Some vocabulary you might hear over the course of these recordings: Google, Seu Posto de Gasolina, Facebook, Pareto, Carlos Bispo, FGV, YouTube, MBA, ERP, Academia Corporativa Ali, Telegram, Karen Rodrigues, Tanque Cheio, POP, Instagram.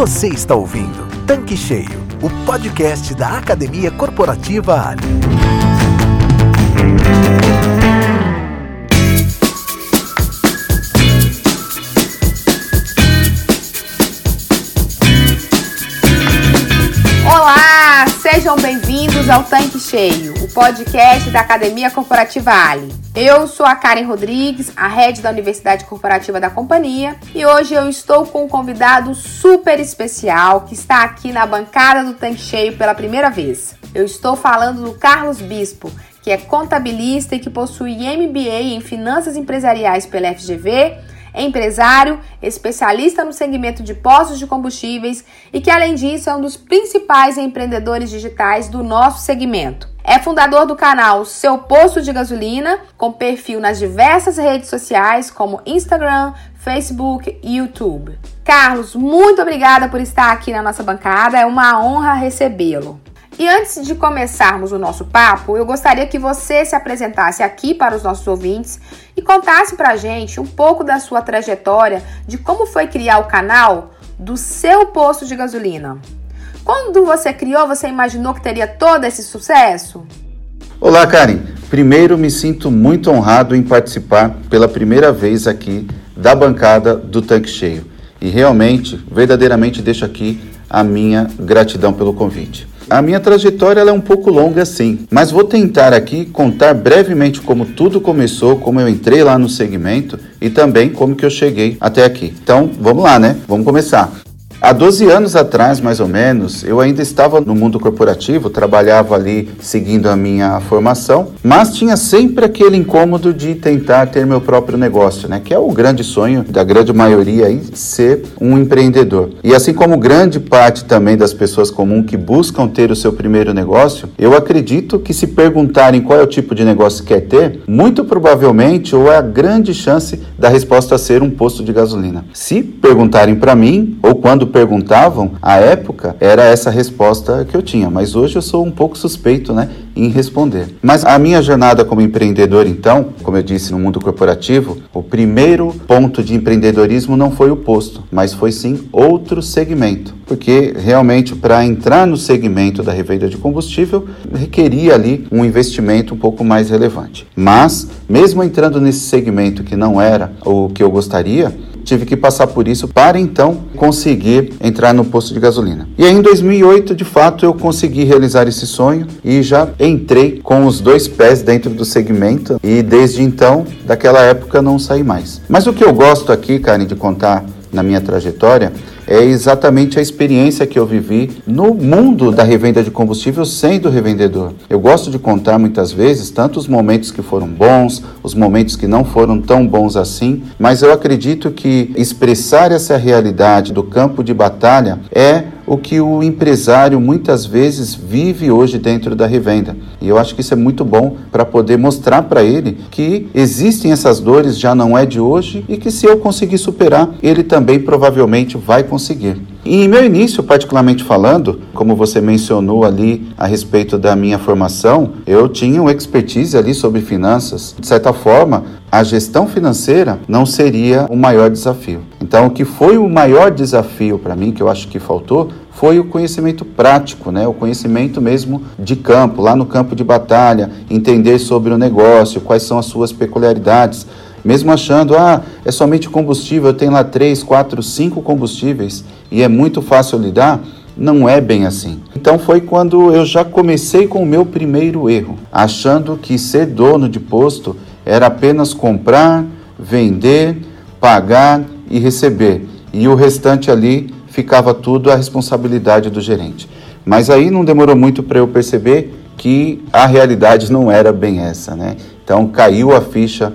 Você está ouvindo Tanque Cheio, o podcast da Academia Corporativa Ali. Olá, sejam bem-vindos ao Tanque Cheio, o podcast da Academia Corporativa Ali. Eu sou a Karen Rodrigues, a Head da Universidade Corporativa da companhia, e hoje eu estou com um convidado super especial que está aqui na bancada do Tanque Cheio pela primeira vez. Eu estou falando do Carlos Bispo, que é contabilista e que possui MBA em Finanças Empresariais pela FGV, é empresário, especialista no segmento de postos de combustíveis e que, além disso, é um dos principais empreendedores digitais do nosso segmento. É fundador do canal Seu Posto de Gasolina, com perfil nas diversas redes sociais como Instagram, Facebook e YouTube. Carlos, muito obrigada por estar aqui na nossa bancada, é uma honra recebê-lo. E antes de começarmos o nosso papo, eu gostaria que você se apresentasse aqui para os nossos ouvintes e contasse pra gente um pouco da sua trajetória, de como foi criar o canal do Seu Posto de Gasolina. Quando você criou, você imaginou que teria todo esse sucesso? Olá, Karen. Primeiro, me sinto muito honrado em participar pela primeira vez aqui da bancada do Tanque Cheio. E realmente, verdadeiramente, deixo aqui a minha gratidão pelo convite. A minha trajetória ela é um pouco longa, sim, mas vou tentar aqui contar brevemente como tudo começou, como eu entrei lá no segmento e também como que eu cheguei até aqui. Então, vamos lá, né? Vamos começar. Há 12 anos atrás, mais ou menos, eu ainda estava no mundo corporativo, trabalhava ali seguindo a minha formação, mas tinha sempre aquele incômodo de tentar ter meu próprio negócio, né? Que é o grande sonho da grande maioria aí, ser um empreendedor. E assim como grande parte também das pessoas comuns que buscam ter o seu primeiro negócio, eu acredito que se perguntarem qual é o tipo de negócio que quer ter, muito provavelmente ou é a grande chance da resposta ser um posto de gasolina. Se perguntarem para mim, ou quando perguntavam, à época, era essa resposta que eu tinha, mas hoje eu sou um pouco suspeito, né, em responder. Mas a minha jornada como empreendedor, então, como eu disse, no mundo corporativo, o primeiro ponto de empreendedorismo não foi o posto, mas foi sim outro segmento, porque realmente para entrar no segmento da revenda de combustível requeria ali um investimento um pouco mais relevante. Mas, mesmo entrando nesse segmento que não era o que eu gostaria, tive que passar por isso para então conseguir entrar no posto de gasolina. E aí, em 2008, de fato, eu consegui realizar esse sonho e já entrei com os dois pés dentro do segmento e desde então, daquela época, não saí mais. Mas o que eu gosto aqui, Karen, de contar na minha trajetória é exatamente a experiência que eu vivi no mundo da revenda de combustível sendo revendedor. Eu gosto de contar muitas vezes tanto os momentos que foram bons, os momentos que não foram tão bons assim, mas eu acredito que expressar essa realidade do campo de batalha é o que o empresário muitas vezes vive hoje dentro da revenda. E eu acho que isso é muito bom para poder mostrar para ele que existem essas dores, já não é de hoje, e que se eu conseguir superar, ele também provavelmente vai conseguir. E em meu início, particularmente falando, como você mencionou ali a respeito da minha formação, eu tinha uma expertise ali sobre finanças. De certa forma, a gestão financeira não seria o maior desafio. Então, o que foi o maior desafio para mim, que eu acho que faltou, foi o conhecimento prático, né? O conhecimento mesmo de campo, lá no campo de batalha, entender sobre o negócio, quais são as suas peculiaridades. Mesmo achando, é somente combustível, eu tenho lá 3, 4, 5 combustíveis e é muito fácil lidar, não é bem assim. Então foi quando eu já comecei com o meu primeiro erro, achando que ser dono de posto era apenas comprar, vender, pagar e receber. E o restante ali ficava tudo a responsabilidade do gerente. Mas aí não demorou muito para eu perceber que a realidade não era bem essa, né? Então caiu a ficha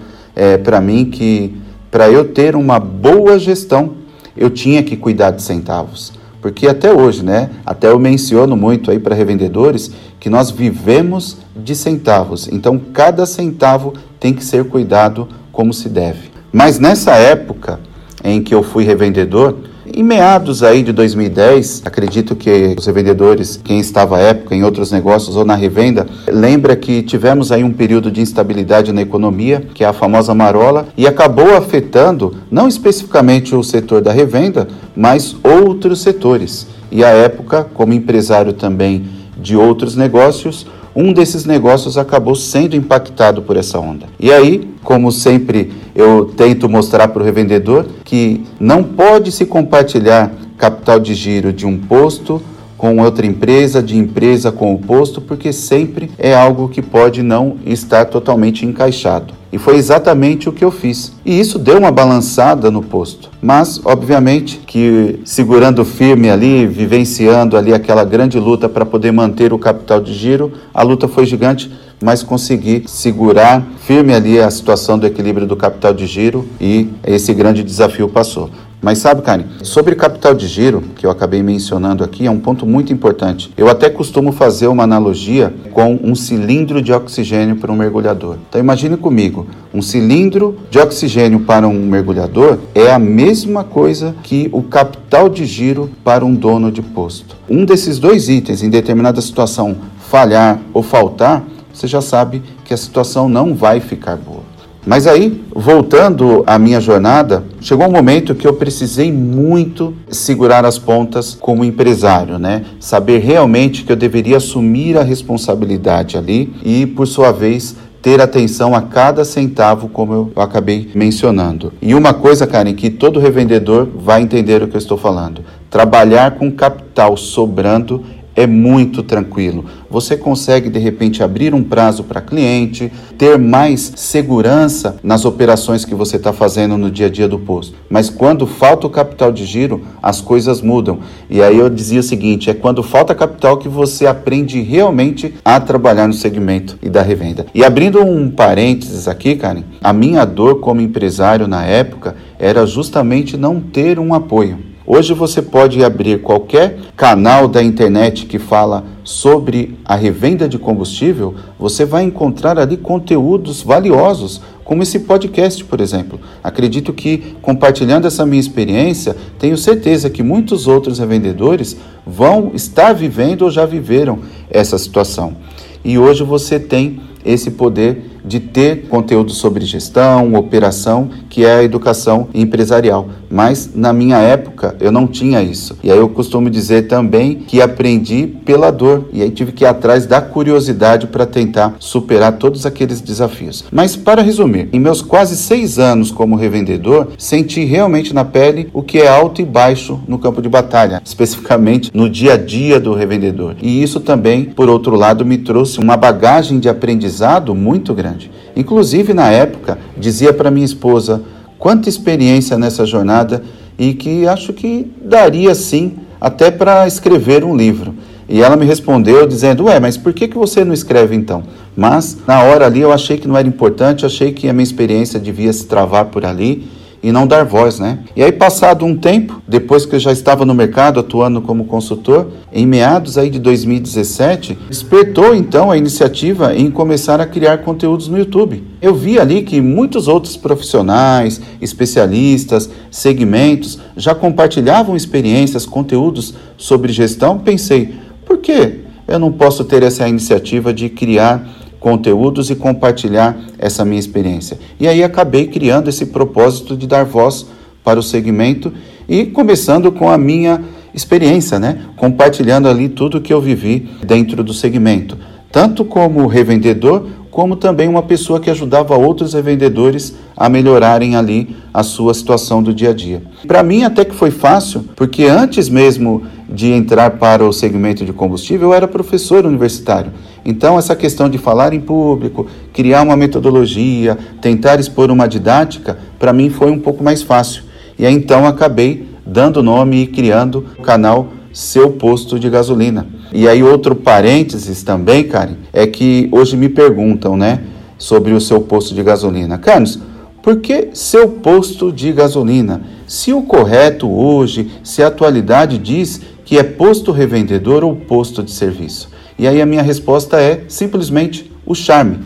para mim que para eu ter uma boa gestão, eu tinha que cuidar de centavos. Porque até hoje, né? Até eu menciono muito aí para revendedores que nós vivemos de centavos. Então, cada centavo tem que ser cuidado como se deve. Mas nessa época em que eu fui revendedor, Em meados aí de 2010, acredito que os revendedores, quem estava à época em outros negócios ou na revenda, lembra que tivemos aí um período de instabilidade na economia, que é a famosa marola, e acabou afetando não especificamente o setor da revenda, mas outros setores. E à época, como empresário também de outros negócios, um desses negócios acabou sendo impactado por essa onda. E aí, como sempre, eu tento mostrar para o revendedor que não pode se compartilhar capital de giro de um posto com outra empresa, de empresa com o posto, porque sempre é algo que pode não estar totalmente encaixado. E foi exatamente o que eu fiz. E isso deu uma balançada no posto. Mas, obviamente, que segurando firme ali, vivenciando ali aquela grande luta para poder manter o capital de giro, a luta foi gigante, mas consegui segurar firme ali a situação do equilíbrio do capital de giro e esse grande desafio passou. Mas sabe, Karen, sobre capital de giro, que eu acabei mencionando aqui, é um ponto muito importante. Eu até costumo fazer uma analogia com um cilindro de oxigênio para um mergulhador. Então imagine comigo, um cilindro de oxigênio para um mergulhador é a mesma coisa que o capital de giro para um dono de posto. Um desses dois itens, em determinada situação, falhar ou faltar, você já sabe que a situação não vai ficar boa. Mas aí, voltando à minha jornada, chegou um momento que eu precisei muito segurar as pontas como empresário, né? Saber realmente que eu deveria assumir a responsabilidade ali e, por sua vez, ter atenção a cada centavo, como eu acabei mencionando. E uma coisa, Karen, que todo revendedor vai entender o que eu estou falando. Trabalhar com capital sobrando é muito tranquilo. Você consegue, de repente, abrir um prazo para cliente, ter mais segurança nas operações que você está fazendo no dia a dia do posto. Mas quando falta o capital de giro, as coisas mudam. E aí eu dizia o seguinte, é quando falta capital que você aprende realmente a trabalhar no segmento e da revenda. E abrindo um parênteses aqui, Karen, a minha dor como empresário na época era justamente não ter um apoio. Hoje você pode abrir qualquer canal da internet que fala sobre a revenda de combustível, você vai encontrar ali conteúdos valiosos, como esse podcast, por exemplo. Acredito que, compartilhando essa minha experiência, tenho certeza que muitos outros revendedores vão estar vivendo ou já viveram essa situação. E hoje você tem esse poder de ter conteúdo sobre gestão, operação, que é a educação empresarial. Mas na minha época eu não tinha isso. E aí eu costumo dizer também que aprendi pela dor. E aí tive que ir atrás da curiosidade para tentar superar todos aqueles desafios. Mas para resumir, em meus quase 6 anos como revendedor, senti realmente na pele o que é alto e baixo no campo de batalha, especificamente no dia a dia do revendedor. E isso também, por outro lado, me trouxe uma bagagem de aprendizado muito grande. Inclusive, na época, dizia para minha esposa quanta experiência nessa jornada e que acho que daria sim até para escrever um livro. E ela me respondeu dizendo, mas por que você não escreve então? Mas na hora ali eu achei que não era importante, achei que a minha experiência devia se travar por ali e não dar voz, né? E aí, passado um tempo, depois que eu já estava no mercado atuando como consultor, em meados aí de 2017, despertou então a iniciativa em começar a criar conteúdos no YouTube. Eu vi ali que muitos outros profissionais, especialistas, segmentos, já compartilhavam experiências, conteúdos sobre gestão. Pensei, por que eu não posso ter essa iniciativa de criar conteúdos e compartilhar essa minha experiência? E aí acabei criando esse propósito de dar voz para o segmento e começando com a minha experiência, né? Compartilhando ali tudo que eu vivi dentro do segmento, tanto como revendedor, como também uma pessoa que ajudava outros revendedores a melhorarem ali a sua situação do dia a dia. Para mim até que foi fácil, porque antes mesmo de entrar para o segmento de combustível, eu era professor universitário. Então essa questão de falar em público, criar uma metodologia, tentar expor uma didática, para mim foi um pouco mais fácil. E aí então acabei dando nome e criando o canal Seu Posto de Gasolina. E aí outro parênteses também, Karen, é que hoje me perguntam, né, sobre o seu posto de gasolina. Carlos, por que seu posto de gasolina? Se o correto hoje, se a atualidade diz que é posto revendedor ou posto de serviço? E aí a minha resposta é simplesmente o charme,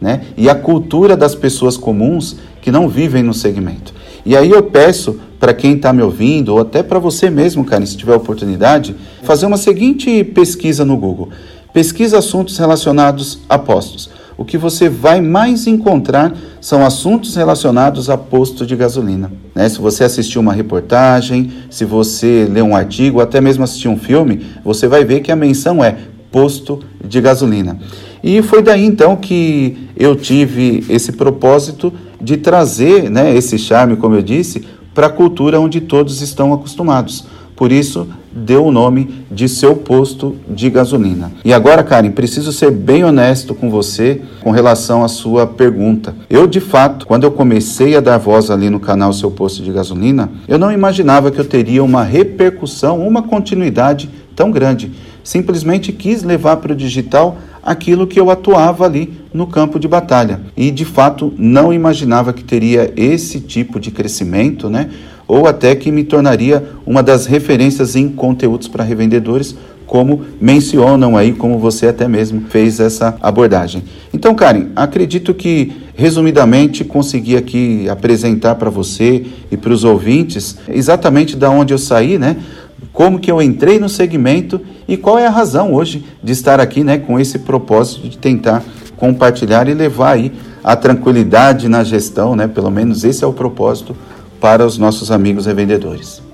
né, e a cultura das pessoas comuns que não vivem no segmento. E aí eu peço para quem está me ouvindo, ou até para você mesmo, Karen, se tiver oportunidade, fazer uma seguinte pesquisa no Google. Pesquisa assuntos relacionados a postos. O que você vai mais encontrar são assuntos relacionados a posto de gasolina. Né? Se você assistir uma reportagem, se você ler um artigo, até mesmo assistir um filme, você vai ver que a menção é posto de gasolina. E foi daí então que eu tive esse propósito de trazer, né, esse charme, como eu disse, para a cultura onde todos estão acostumados. Por isso, deu o nome de Seu Posto de Gasolina. E agora, Karen, preciso ser bem honesto com você com relação à sua pergunta. Eu, de fato, quando eu comecei a dar voz ali no canal Seu Posto de Gasolina, eu não imaginava que eu teria uma repercussão, uma continuidade tão grande. Simplesmente quis levar para o digital aquilo que eu atuava ali no campo de batalha. E, de fato, não imaginava que teria esse tipo de crescimento, né? Ou até que me tornaria uma das referências em conteúdos para revendedores, como mencionam aí, como você até mesmo fez essa abordagem. Então, Karen, acredito que, resumidamente, consegui aqui apresentar para você e para os ouvintes exatamente da onde eu saí, né? Como que eu entrei no segmento e qual é a razão hoje de estar aqui, né, com esse propósito de tentar compartilhar e levar aí a tranquilidade na gestão, né? Pelo menos esse é o propósito para os nossos amigos revendedores.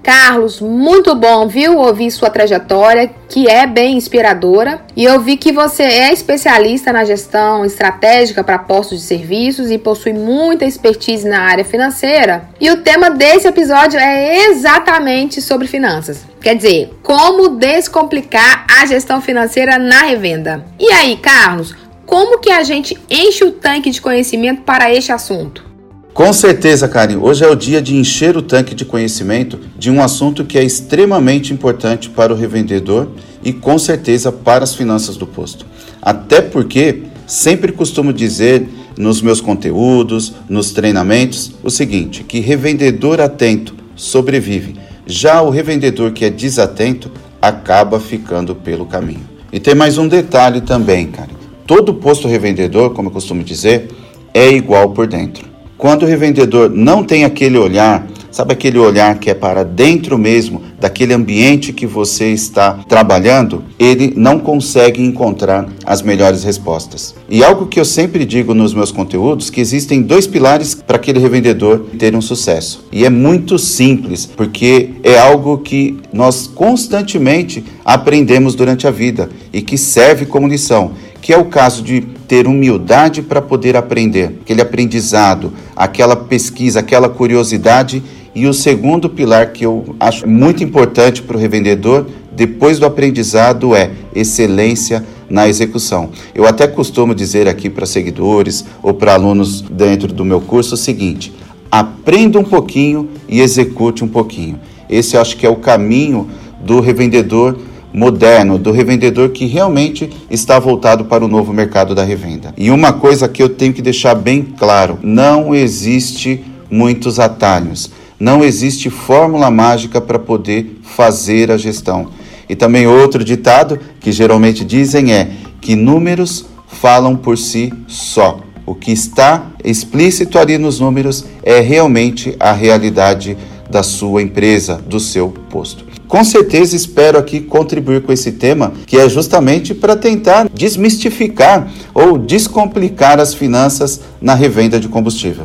Carlos, muito bom, viu? Ouvir sua trajetória, que é bem inspiradora. E eu vi que você é especialista na gestão estratégica para postos de serviços e possui muita expertise na área financeira. E o tema desse episódio é exatamente sobre finanças. Quer dizer, como descomplicar a gestão financeira na revenda. E aí, Carlos, como que a gente enche o tanque de conhecimento para este assunto? Com certeza, Karen, hoje é o dia de encher o tanque de conhecimento de um assunto que é extremamente importante para o revendedor e com certeza para as finanças do posto. Até porque sempre costumo dizer nos meus conteúdos, nos treinamentos, o seguinte, que revendedor atento sobrevive, já o revendedor que é desatento acaba ficando pelo caminho. E tem mais um detalhe também, Karen, todo posto revendedor, como eu costumo dizer, é igual por dentro. Quando o revendedor não tem aquele olhar, sabe aquele olhar que é para dentro mesmo, daquele ambiente que você está trabalhando, ele não consegue encontrar as melhores respostas. E algo que eu sempre digo nos meus conteúdos, que existem dois pilares para aquele revendedor ter um sucesso. E é muito simples, porque é algo que nós constantemente aprendemos durante a vida e que serve como lição, que é o caso de ter humildade para poder aprender, aquele aprendizado, aquela pesquisa, aquela curiosidade. E o segundo pilar que eu acho muito importante para o revendedor, depois do aprendizado, é excelência na execução. Eu até costumo dizer aqui para seguidores ou para alunos dentro do meu curso o seguinte, aprenda um pouquinho e execute um pouquinho. Esse eu acho que é o caminho do revendedor moderno, do revendedor que realmente está voltado para o novo mercado da revenda. E uma coisa que eu tenho que deixar bem claro, não existe muitos atalhos, não existe fórmula mágica para poder fazer a gestão. E também outro ditado que geralmente dizem é que números falam por si só. O que está explícito ali nos números é realmente a realidade da sua empresa, do seu posto. Com certeza espero aqui contribuir com esse tema, que é justamente para tentar desmistificar ou descomplicar as finanças na revenda de combustível.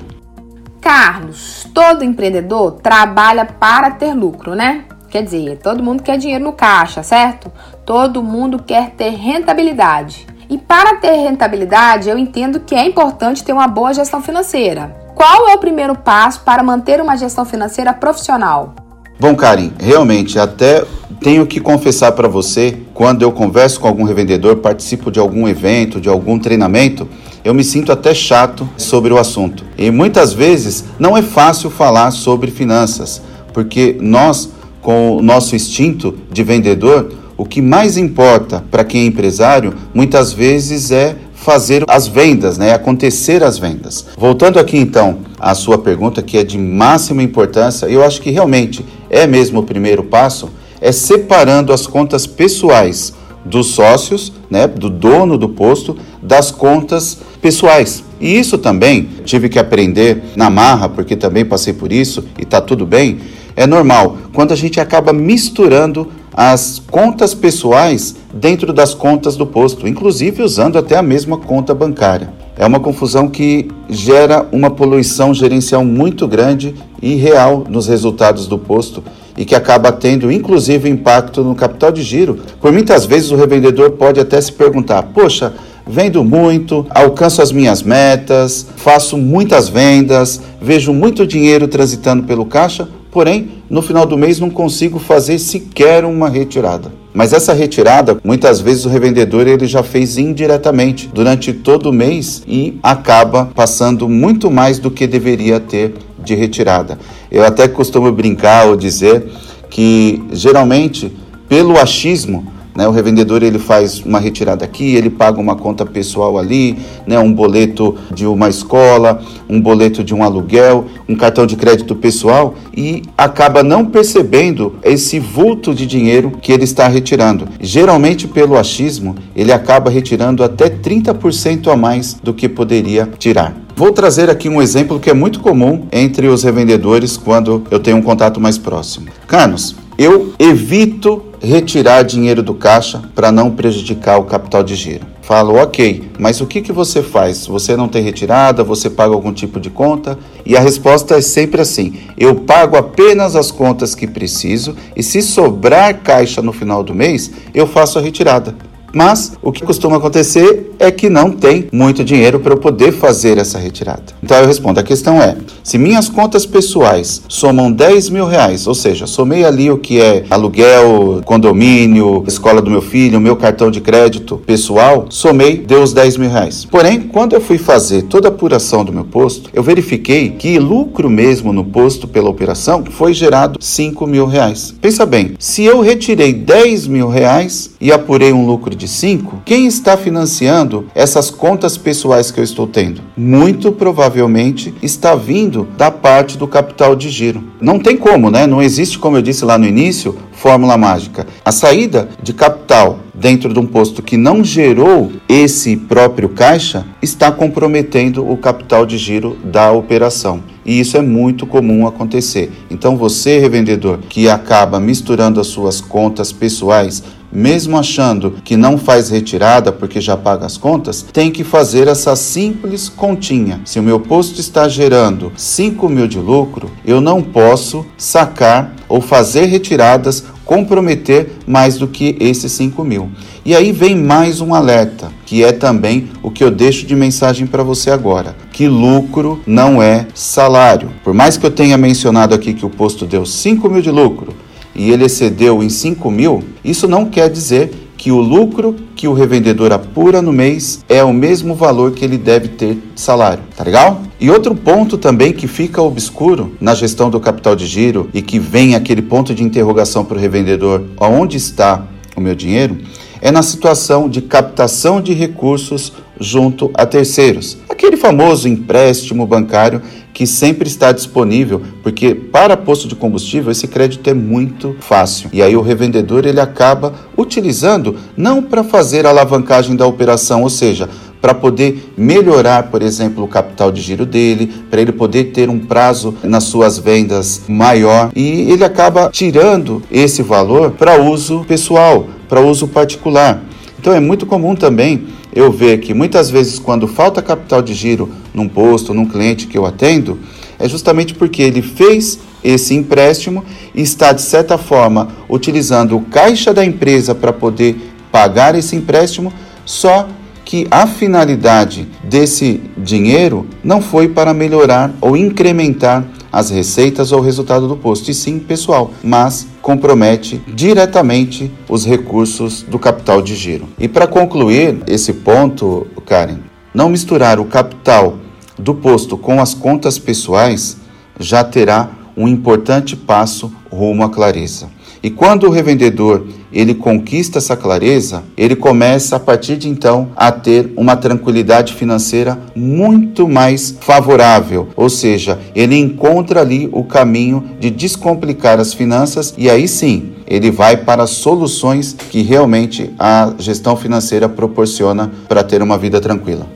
Carlos, todo empreendedor trabalha para ter lucro, né? Quer dizer, todo mundo quer dinheiro no caixa, certo? Todo mundo quer ter rentabilidade. E para ter rentabilidade, eu entendo que é importante ter uma boa gestão financeira. Qual é o primeiro passo para manter uma gestão financeira profissional? Bom, Karen, realmente até tenho que confessar para você, quando eu converso com algum revendedor, participo de algum evento, de algum treinamento, eu me sinto até chato sobre o assunto. E muitas vezes não é fácil falar sobre finanças, porque nós, com o nosso instinto de vendedor, o que mais importa para quem é empresário, muitas vezes é fazer as vendas, né? Acontecer as vendas. Voltando aqui então à sua pergunta, que é de máxima importância, eu acho que realmente é mesmo o primeiro passo, é separando as contas pessoais dos sócios, né, do dono do posto, das contas pessoais. E isso também tive que aprender na marra, porque também passei por isso e tá tudo bem. É normal, quando a gente acaba misturando as contas pessoais dentro das contas do posto, inclusive usando até a mesma conta bancária. É uma confusão que gera uma poluição gerencial muito grande e real nos resultados do posto e que acaba tendo, inclusive, impacto no capital de giro. Por muitas vezes o revendedor pode até se perguntar, poxa, vendo muito, alcanço as minhas metas, faço muitas vendas, vejo muito dinheiro transitando pelo caixa, porém, no final do mês não consigo fazer sequer uma retirada. Mas essa retirada, muitas vezes o revendedor ele já fez indiretamente durante todo o mês e acaba passando muito mais do que deveria ter de retirada. Eu até costumo brincar ou dizer que, geralmente, pelo achismo, né, o revendedor ele faz uma retirada aqui, ele paga uma conta pessoal ali, né, um boleto de uma escola, um boleto de um aluguel, um cartão de crédito pessoal e acaba não percebendo esse vulto de dinheiro que ele está retirando. Geralmente, pelo achismo, ele acaba retirando até 30% a mais do que poderia tirar. Vou trazer aqui um exemplo que é muito comum entre os revendedores quando eu tenho um contato mais próximo. Carlos, eu evito retirar dinheiro do caixa para não prejudicar o capital de giro. Falo, ok, mas o que você faz? Você não tem retirada? Você paga algum tipo de conta? E a resposta é sempre assim, eu pago apenas as contas que preciso e se sobrar caixa no final do mês, eu faço a retirada. Mas o que costuma acontecer é que não tem muito dinheiro para eu poder fazer essa retirada. Então eu respondo, a questão é, se minhas contas pessoais somam 10 mil reais, ou seja, somei ali o que é aluguel, condomínio, escola do meu filho, meu cartão de crédito pessoal, somei, deu os 10 mil reais. Porém, quando eu fui fazer toda a apuração do meu posto, eu verifiquei que lucro mesmo no posto pela operação foi gerado 5 mil reais. Pensa bem, se eu retirei 10 mil reais e apurei um lucro de 5, quem está financiando essas contas pessoais que eu estou tendo? Muito provavelmente está vindo da parte do capital de giro. Não tem como, né? Não existe, como eu disse lá no início, fórmula mágica. A saída de capital dentro de um posto que não gerou esse próprio caixa está comprometendo o capital de giro da operação. E isso é muito comum acontecer. Então você, revendedor, que acaba misturando as suas contas pessoais, mesmo achando que não faz retirada porque já paga as contas, tem que fazer essa simples continha. Se o meu posto está gerando 5 mil de lucro, eu não posso sacar ou fazer retiradas, comprometer mais do que esses 5 mil. E aí vem mais um alerta, que é também o que eu deixo de mensagem para você agora, que lucro não é salário. Por mais que eu tenha mencionado aqui que o posto deu 5 mil de lucro, e ele excedeu em 5 mil, isso não quer dizer que o lucro que o revendedor apura no mês é o mesmo valor que ele deve ter de salário, tá legal? E outro ponto também que fica obscuro na gestão do capital de giro e que vem aquele ponto de interrogação para o revendedor, aonde está o meu dinheiro, é na situação de captação de recursos junto a terceiros. Aquele famoso empréstimo bancário que sempre está disponível, porque para posto de combustível esse crédito é muito fácil. E aí o revendedor ele acaba utilizando não para fazer a alavancagem da operação, ou seja, para poder melhorar, por exemplo, o capital de giro dele, para ele poder ter um prazo nas suas vendas maior. E ele acaba tirando esse valor para uso pessoal, para uso particular. Então é muito comum também eu ver que muitas vezes quando falta capital de giro num posto, num cliente que eu atendo, é justamente porque ele fez esse empréstimo e está, de certa forma, utilizando o caixa da empresa para poder pagar esse empréstimo, só que a finalidade desse dinheiro não foi para melhorar ou incrementar as receitas ou o resultado do posto, e sim pessoal, mas compromete diretamente os recursos do capital de giro. E para concluir esse ponto, Karen, não misturar o capital do posto com as contas pessoais já terá um importante passo rumo à clareza. E quando o revendedor ele conquista essa clareza, ele começa a partir de então a ter uma tranquilidade financeira muito mais favorável, ou seja, ele encontra ali o caminho de descomplicar as finanças e aí sim, ele vai para soluções que realmente a gestão financeira proporciona para ter uma vida tranquila.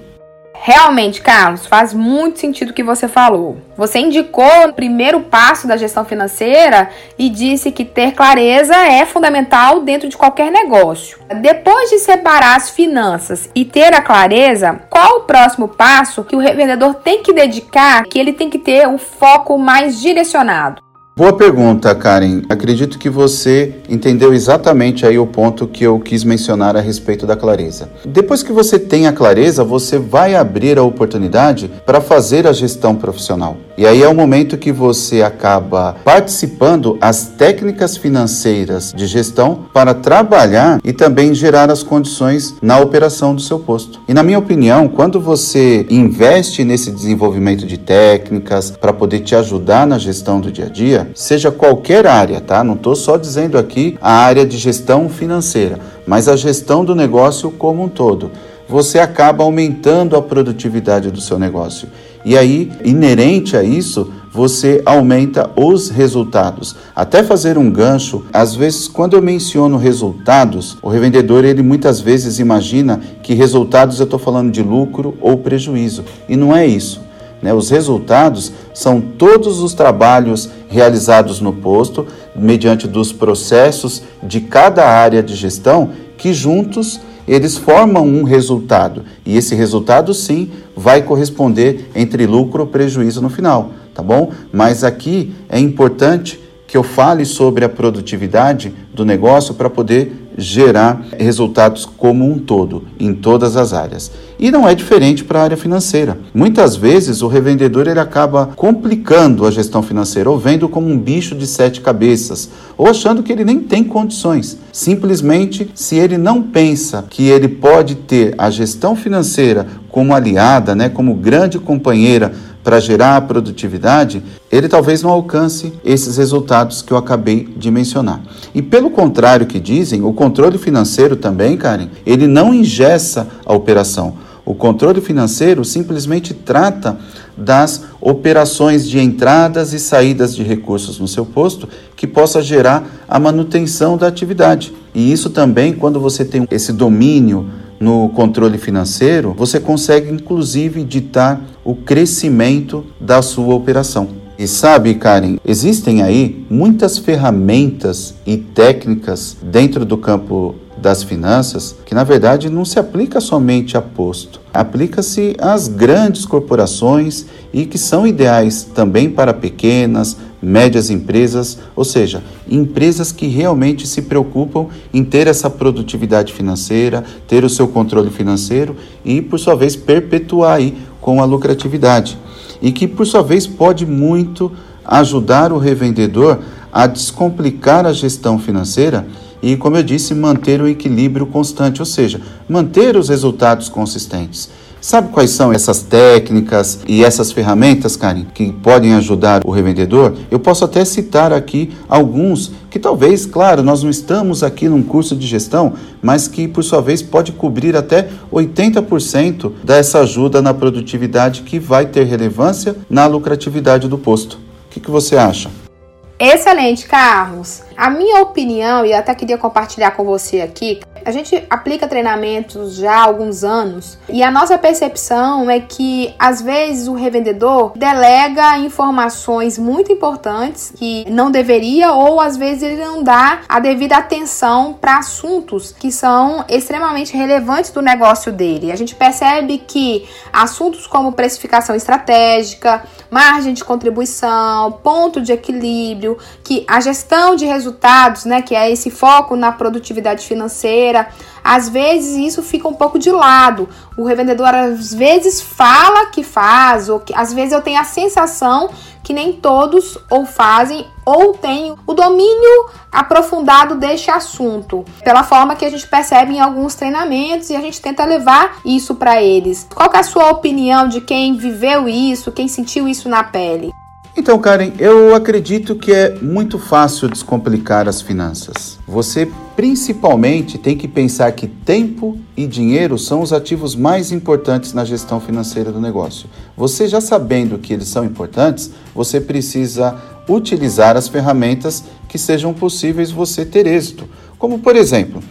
Realmente, Carlos, faz muito sentido o que você falou. Você indicou o primeiro passo da gestão financeira e disse que ter clareza é fundamental dentro de qualquer negócio. Depois de separar as finanças e ter a clareza, qual o próximo passo que o revendedor tem que dedicar, que ele tem que ter um foco mais direcionado? Boa pergunta, Karen. Acredito que você entendeu exatamente aí o ponto que eu quis mencionar a respeito da clareza. Depois que você tem a clareza, você vai abrir a oportunidade para fazer a gestão profissional. E aí é o momento que você acaba participando das técnicas financeiras de gestão para trabalhar e também gerar as condições na operação do seu posto. E na minha opinião, quando você investe nesse desenvolvimento de técnicas para poder te ajudar na gestão do dia a dia, seja qualquer área, tá? Não estou só dizendo aqui a área de gestão financeira, mas a gestão do negócio como um todo. Você acaba aumentando a produtividade do seu negócio. E aí, inerente a isso, você aumenta os resultados. Até fazer um gancho, às vezes quando eu menciono resultados, o revendedor ele muitas vezes imagina que resultados eu estou falando de lucro ou prejuízo. E não é isso. Os resultados são todos os trabalhos realizados no posto, mediante dos processos de cada área de gestão, que juntos eles formam um resultado. E esse resultado, sim, vai corresponder entre lucro ou prejuízo no final, tá bom? Mas aqui é importante que eu fale sobre a produtividade do negócio para poder gerar resultados como um todo, em todas as áreas. E não é diferente para a área financeira. Muitas vezes o revendedor ele acaba complicando a gestão financeira, ou vendo como um bicho de sete cabeças, ou achando que ele nem tem condições. Simplesmente, se ele não pensa que ele pode ter a gestão financeira como aliada, como grande companheira para gerar a produtividade, ele talvez não alcance esses resultados que eu acabei de mencionar. E pelo contrário que dizem, o controle financeiro também, Karen, ele não engessa a operação. O controle financeiro simplesmente trata das operações de entradas e saídas de recursos no seu posto que possa gerar a manutenção da atividade. E isso também, quando você tem esse domínio no controle financeiro, você consegue inclusive ditar o crescimento da sua operação. E sabe, Karen, existem aí muitas ferramentas e técnicas dentro do campo das finanças que, na verdade, não se aplica somente a posto. Aplica-se às grandes corporações e que são ideais também para pequenas, médias empresas, ou seja, empresas que realmente se preocupam em ter essa produtividade financeira, ter o seu controle financeiro e, por sua vez, perpetuar aí com a lucratividade. E que, por sua vez, pode muito ajudar o revendedor a descomplicar a gestão financeira e, como eu disse, manter o equilíbrio constante, ou seja, manter os resultados consistentes. Sabe quais são essas técnicas e essas ferramentas, Karen, que podem ajudar o revendedor? Eu posso até citar aqui alguns que talvez, claro, nós não estamos aqui num curso de gestão, mas que, por sua vez, pode cobrir até 80% dessa ajuda na produtividade que vai ter relevância na lucratividade do posto. O que você acha? Excelente, Carlos. A minha opinião, e eu até queria compartilhar com você aqui, a gente aplica treinamentos já há alguns anos e a nossa percepção é que, às vezes, o revendedor delega informações muito importantes que não deveria, ou, às vezes, ele não dá a devida atenção para assuntos que são extremamente relevantes do negócio dele. A gente percebe que assuntos como precificação estratégica, margem de contribuição, ponto de equilíbrio, que a gestão de resultados, que é esse foco na produtividade financeira, às vezes isso fica um pouco de lado. O revendedor às vezes fala que faz, ou que, às vezes eu tenho a sensação que nem todos ou fazem ou têm o domínio aprofundado deste assunto, pela forma que a gente percebe em alguns treinamentos e a gente tenta levar isso para eles. Qual que é a sua opinião de quem viveu isso, quem sentiu isso na pele? Então, Karen, eu acredito que é muito fácil descomplicar as finanças. Você principalmente tem que pensar que tempo e dinheiro são os ativos mais importantes na gestão financeira do negócio. Você já sabendo que eles são importantes, você precisa utilizar as ferramentas que sejam possíveis você ter êxito. Como, por exemplo,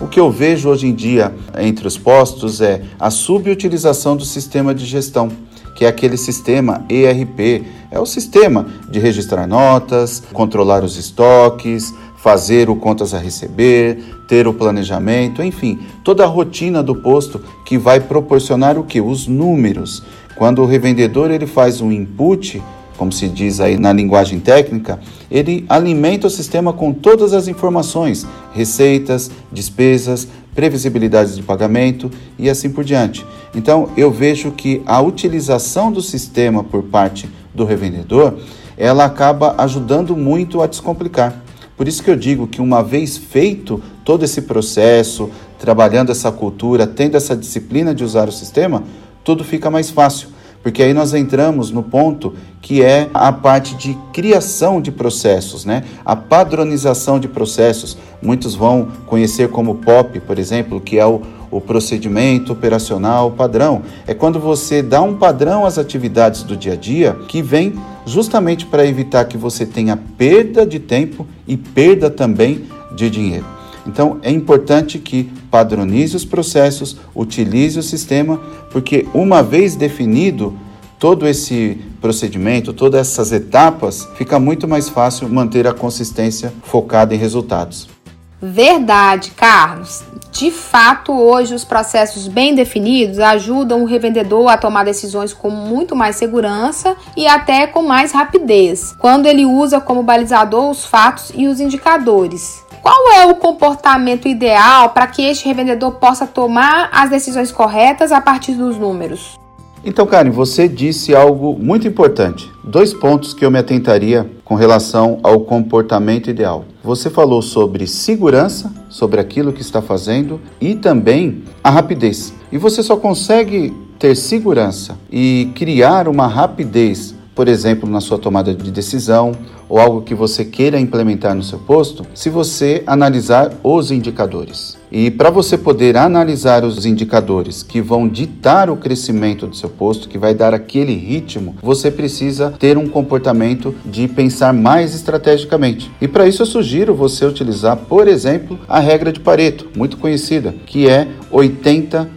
o que eu vejo hoje em dia entre os postos é a subutilização do sistema de gestão, que é aquele sistema ERP. É o sistema de registrar notas, controlar os estoques, fazer o contas a receber, ter o planejamento, enfim, toda a rotina do posto que vai proporcionar o quê? Os números. Quando o revendedor ele faz um input, como se diz aí na linguagem técnica, ele alimenta o sistema com todas as informações, receitas, despesas, previsibilidades de pagamento e assim por diante. Então, eu vejo que a utilização do sistema por parte do revendedor, ela acaba ajudando muito a descomplicar. Por isso que eu digo que uma vez feito todo esse processo, trabalhando essa cultura, tendo essa disciplina de usar o sistema, tudo fica mais fácil, porque aí nós entramos no ponto que é a parte de criação de processos, né? A padronização de processos. Muitos vão conhecer como POP, por exemplo, que é o procedimento operacional padrão. É quando você dá um padrão às atividades do dia a dia que vem justamente para evitar que você tenha perda de tempo e perda também de dinheiro. Então, é importante que padronize os processos, utilize o sistema, porque uma vez definido todo esse procedimento, todas essas etapas, fica muito mais fácil manter a consistência focada em resultados. Verdade, Carlos. De fato, hoje os processos bem definidos ajudam o revendedor a tomar decisões com muito mais segurança e até com mais rapidez, quando ele usa como balizador os fatos e os indicadores. Qual é o comportamento ideal para que este revendedor possa tomar as decisões corretas a partir dos números? Então, Karen, você disse algo muito importante. 2 pontos que eu me atentaria com relação ao comportamento ideal. Você falou sobre segurança, sobre aquilo que está fazendo e também a rapidez. E você só consegue ter segurança e criar uma rapidez, por exemplo, na sua tomada de decisão ou algo que você queira implementar no seu posto, se você analisar os indicadores. E para você poder analisar os indicadores que vão ditar o crescimento do seu posto, que vai dar aquele ritmo, você precisa ter um comportamento de pensar mais estrategicamente. E para isso eu sugiro você utilizar, por exemplo, a regra de Pareto, muito conhecida, que é 80-20.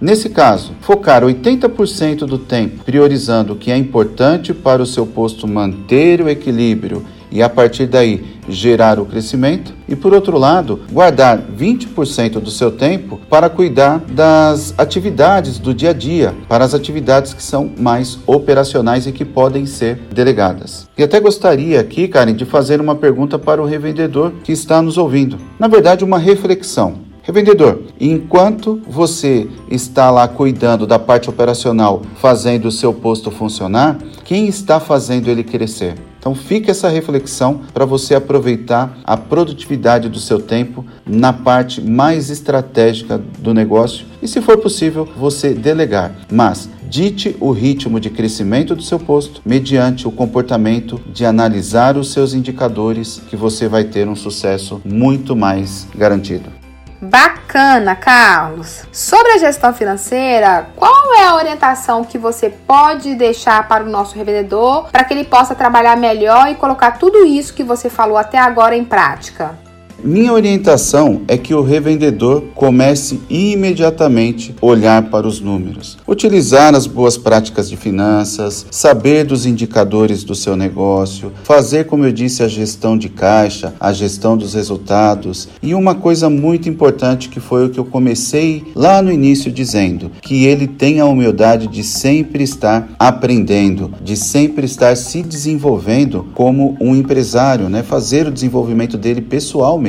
Nesse caso, focar 80% do tempo priorizando o que é importante para o seu posto manter o equilíbrio e a partir daí gerar o crescimento e, por outro lado, guardar 20% do seu tempo para cuidar das atividades do dia a dia, para as atividades que são mais operacionais e que podem ser delegadas. E até gostaria aqui, Karen, de fazer uma pergunta para o revendedor que está nos ouvindo. Na verdade, uma reflexão. Revendedor, enquanto você está lá cuidando da parte operacional, fazendo o seu posto funcionar, quem está fazendo ele crescer? Então fica essa reflexão para você aproveitar a produtividade do seu tempo na parte mais estratégica do negócio e, se for possível, você delegar. Mas dite o ritmo de crescimento do seu posto mediante o comportamento de analisar os seus indicadores, que você vai ter um sucesso muito mais garantido. Bacana, Carlos! Sobre a gestão financeira, qual é a orientação que você pode deixar para o nosso revendedor para que ele possa trabalhar melhor e colocar tudo isso que você falou até agora em prática? Minha orientação é que o revendedor comece imediatamente a olhar para os números, utilizar as boas práticas de finanças, saber dos indicadores do seu negócio, fazer, como eu disse, a gestão de caixa, a gestão dos resultados. E uma coisa muito importante que foi o que eu comecei lá no início dizendo, que ele tenha a humildade de sempre estar aprendendo, de sempre estar se desenvolvendo como um empresário, né? Fazer o desenvolvimento dele pessoal mesmo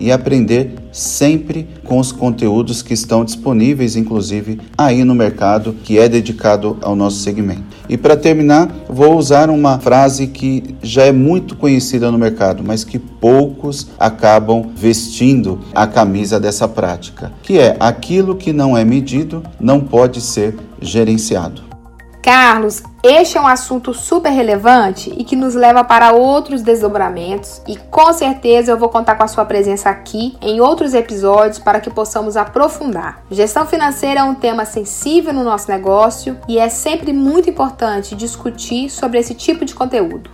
e aprender sempre com os conteúdos que estão disponíveis, inclusive aí no mercado que é dedicado ao nosso segmento. E para terminar, vou usar uma frase que já é muito conhecida no mercado, mas que poucos acabam vestindo a camisa dessa prática, que é: aquilo que não é medido não pode ser gerenciado. Carlos, este é um assunto super relevante e que nos leva para outros desdobramentos e com certeza eu vou contar com a sua presença aqui em outros episódios para que possamos aprofundar. Gestão financeira é um tema sensível no nosso negócio e é sempre muito importante discutir sobre esse tipo de conteúdo.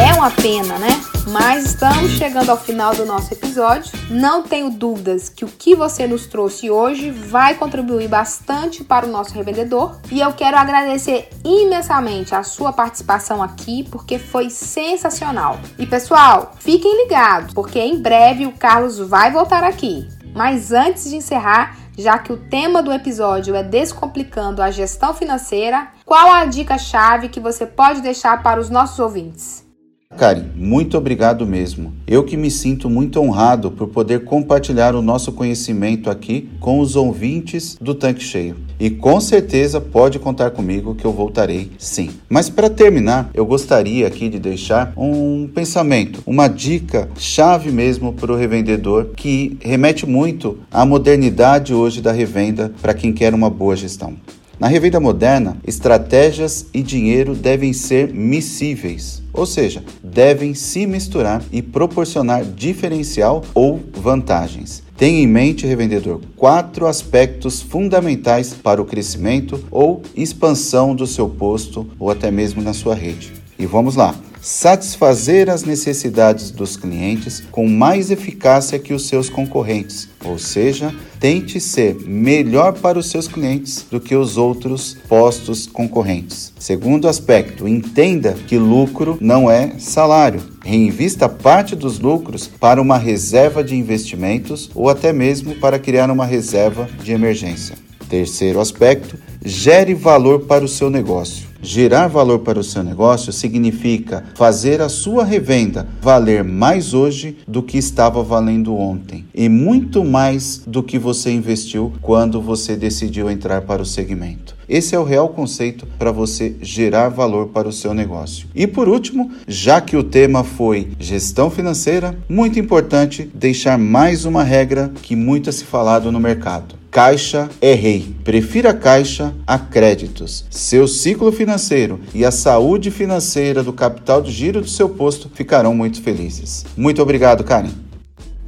É uma pena, né? Mas estamos chegando ao final do nosso episódio. Não tenho dúvidas que o que você nos trouxe hoje vai contribuir bastante para o nosso revendedor. E eu quero agradecer imensamente a sua participação aqui, porque foi sensacional. E pessoal, fiquem ligados, porque em breve o Carlos vai voltar aqui. Mas antes de encerrar, já que o tema do episódio é Descomplicando a Gestão Financeira, qual a dica-chave que você pode deixar para os nossos ouvintes? Karen, muito obrigado mesmo. Eu que me sinto muito honrado por poder compartilhar o nosso conhecimento aqui com os ouvintes do Tanque Cheio. E com certeza pode contar comigo que eu voltarei sim. Mas para terminar, eu gostaria aqui de deixar um pensamento, uma dica chave mesmo para o revendedor que remete muito à modernidade hoje da revenda para quem quer uma boa gestão. Na revenda moderna, estratégias e dinheiro devem ser miscíveis, ou seja, devem se misturar e proporcionar diferencial ou vantagens. Tenha em mente, revendedor, 4 aspectos fundamentais para o crescimento ou expansão do seu posto ou até mesmo na sua rede. E vamos lá! Satisfazer as necessidades dos clientes com mais eficácia que os seus concorrentes, ou seja, tente ser melhor para os seus clientes do que os outros postos concorrentes. Segundo aspecto, entenda que lucro não é salário. Reinvista parte dos lucros para uma reserva de investimentos ou até mesmo para criar uma reserva de emergência. Terceiro aspecto, gere valor para o seu negócio. Gerar valor para o seu negócio significa fazer a sua revenda valer mais hoje do que estava valendo ontem e muito mais do que você investiu quando você decidiu entrar para o segmento. Esse é o real conceito para você gerar valor para o seu negócio. E por último, já que o tema foi gestão financeira, muito importante deixar mais uma regra que muito é se falado no mercado. Caixa é rei. Prefira caixa a créditos. Seu ciclo financeiro e a saúde financeira do capital de giro do seu posto ficarão muito felizes. Muito obrigado, Karen.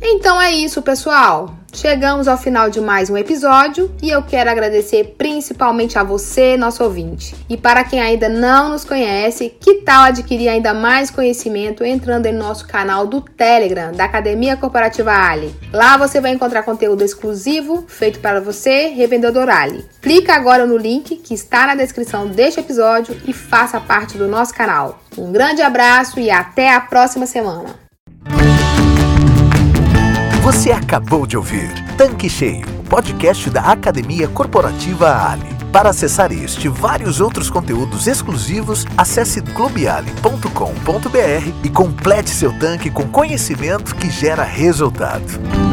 Então é isso, pessoal. Chegamos ao final de mais um episódio e eu quero agradecer principalmente a você, nosso ouvinte. E para quem ainda não nos conhece, que tal adquirir ainda mais conhecimento entrando em nosso canal do Telegram, da Academia Corporativa Ali? Lá você vai encontrar conteúdo exclusivo feito para você, revendedor Ali. Clica agora no link que está na descrição deste episódio e faça parte do nosso canal. Um grande abraço e até a próxima semana! Você acabou de ouvir Tanque Cheio, podcast da Academia Corporativa Ali. Para acessar este e vários outros conteúdos exclusivos, acesse clubeali.com.br e complete seu tanque com conhecimento que gera resultado.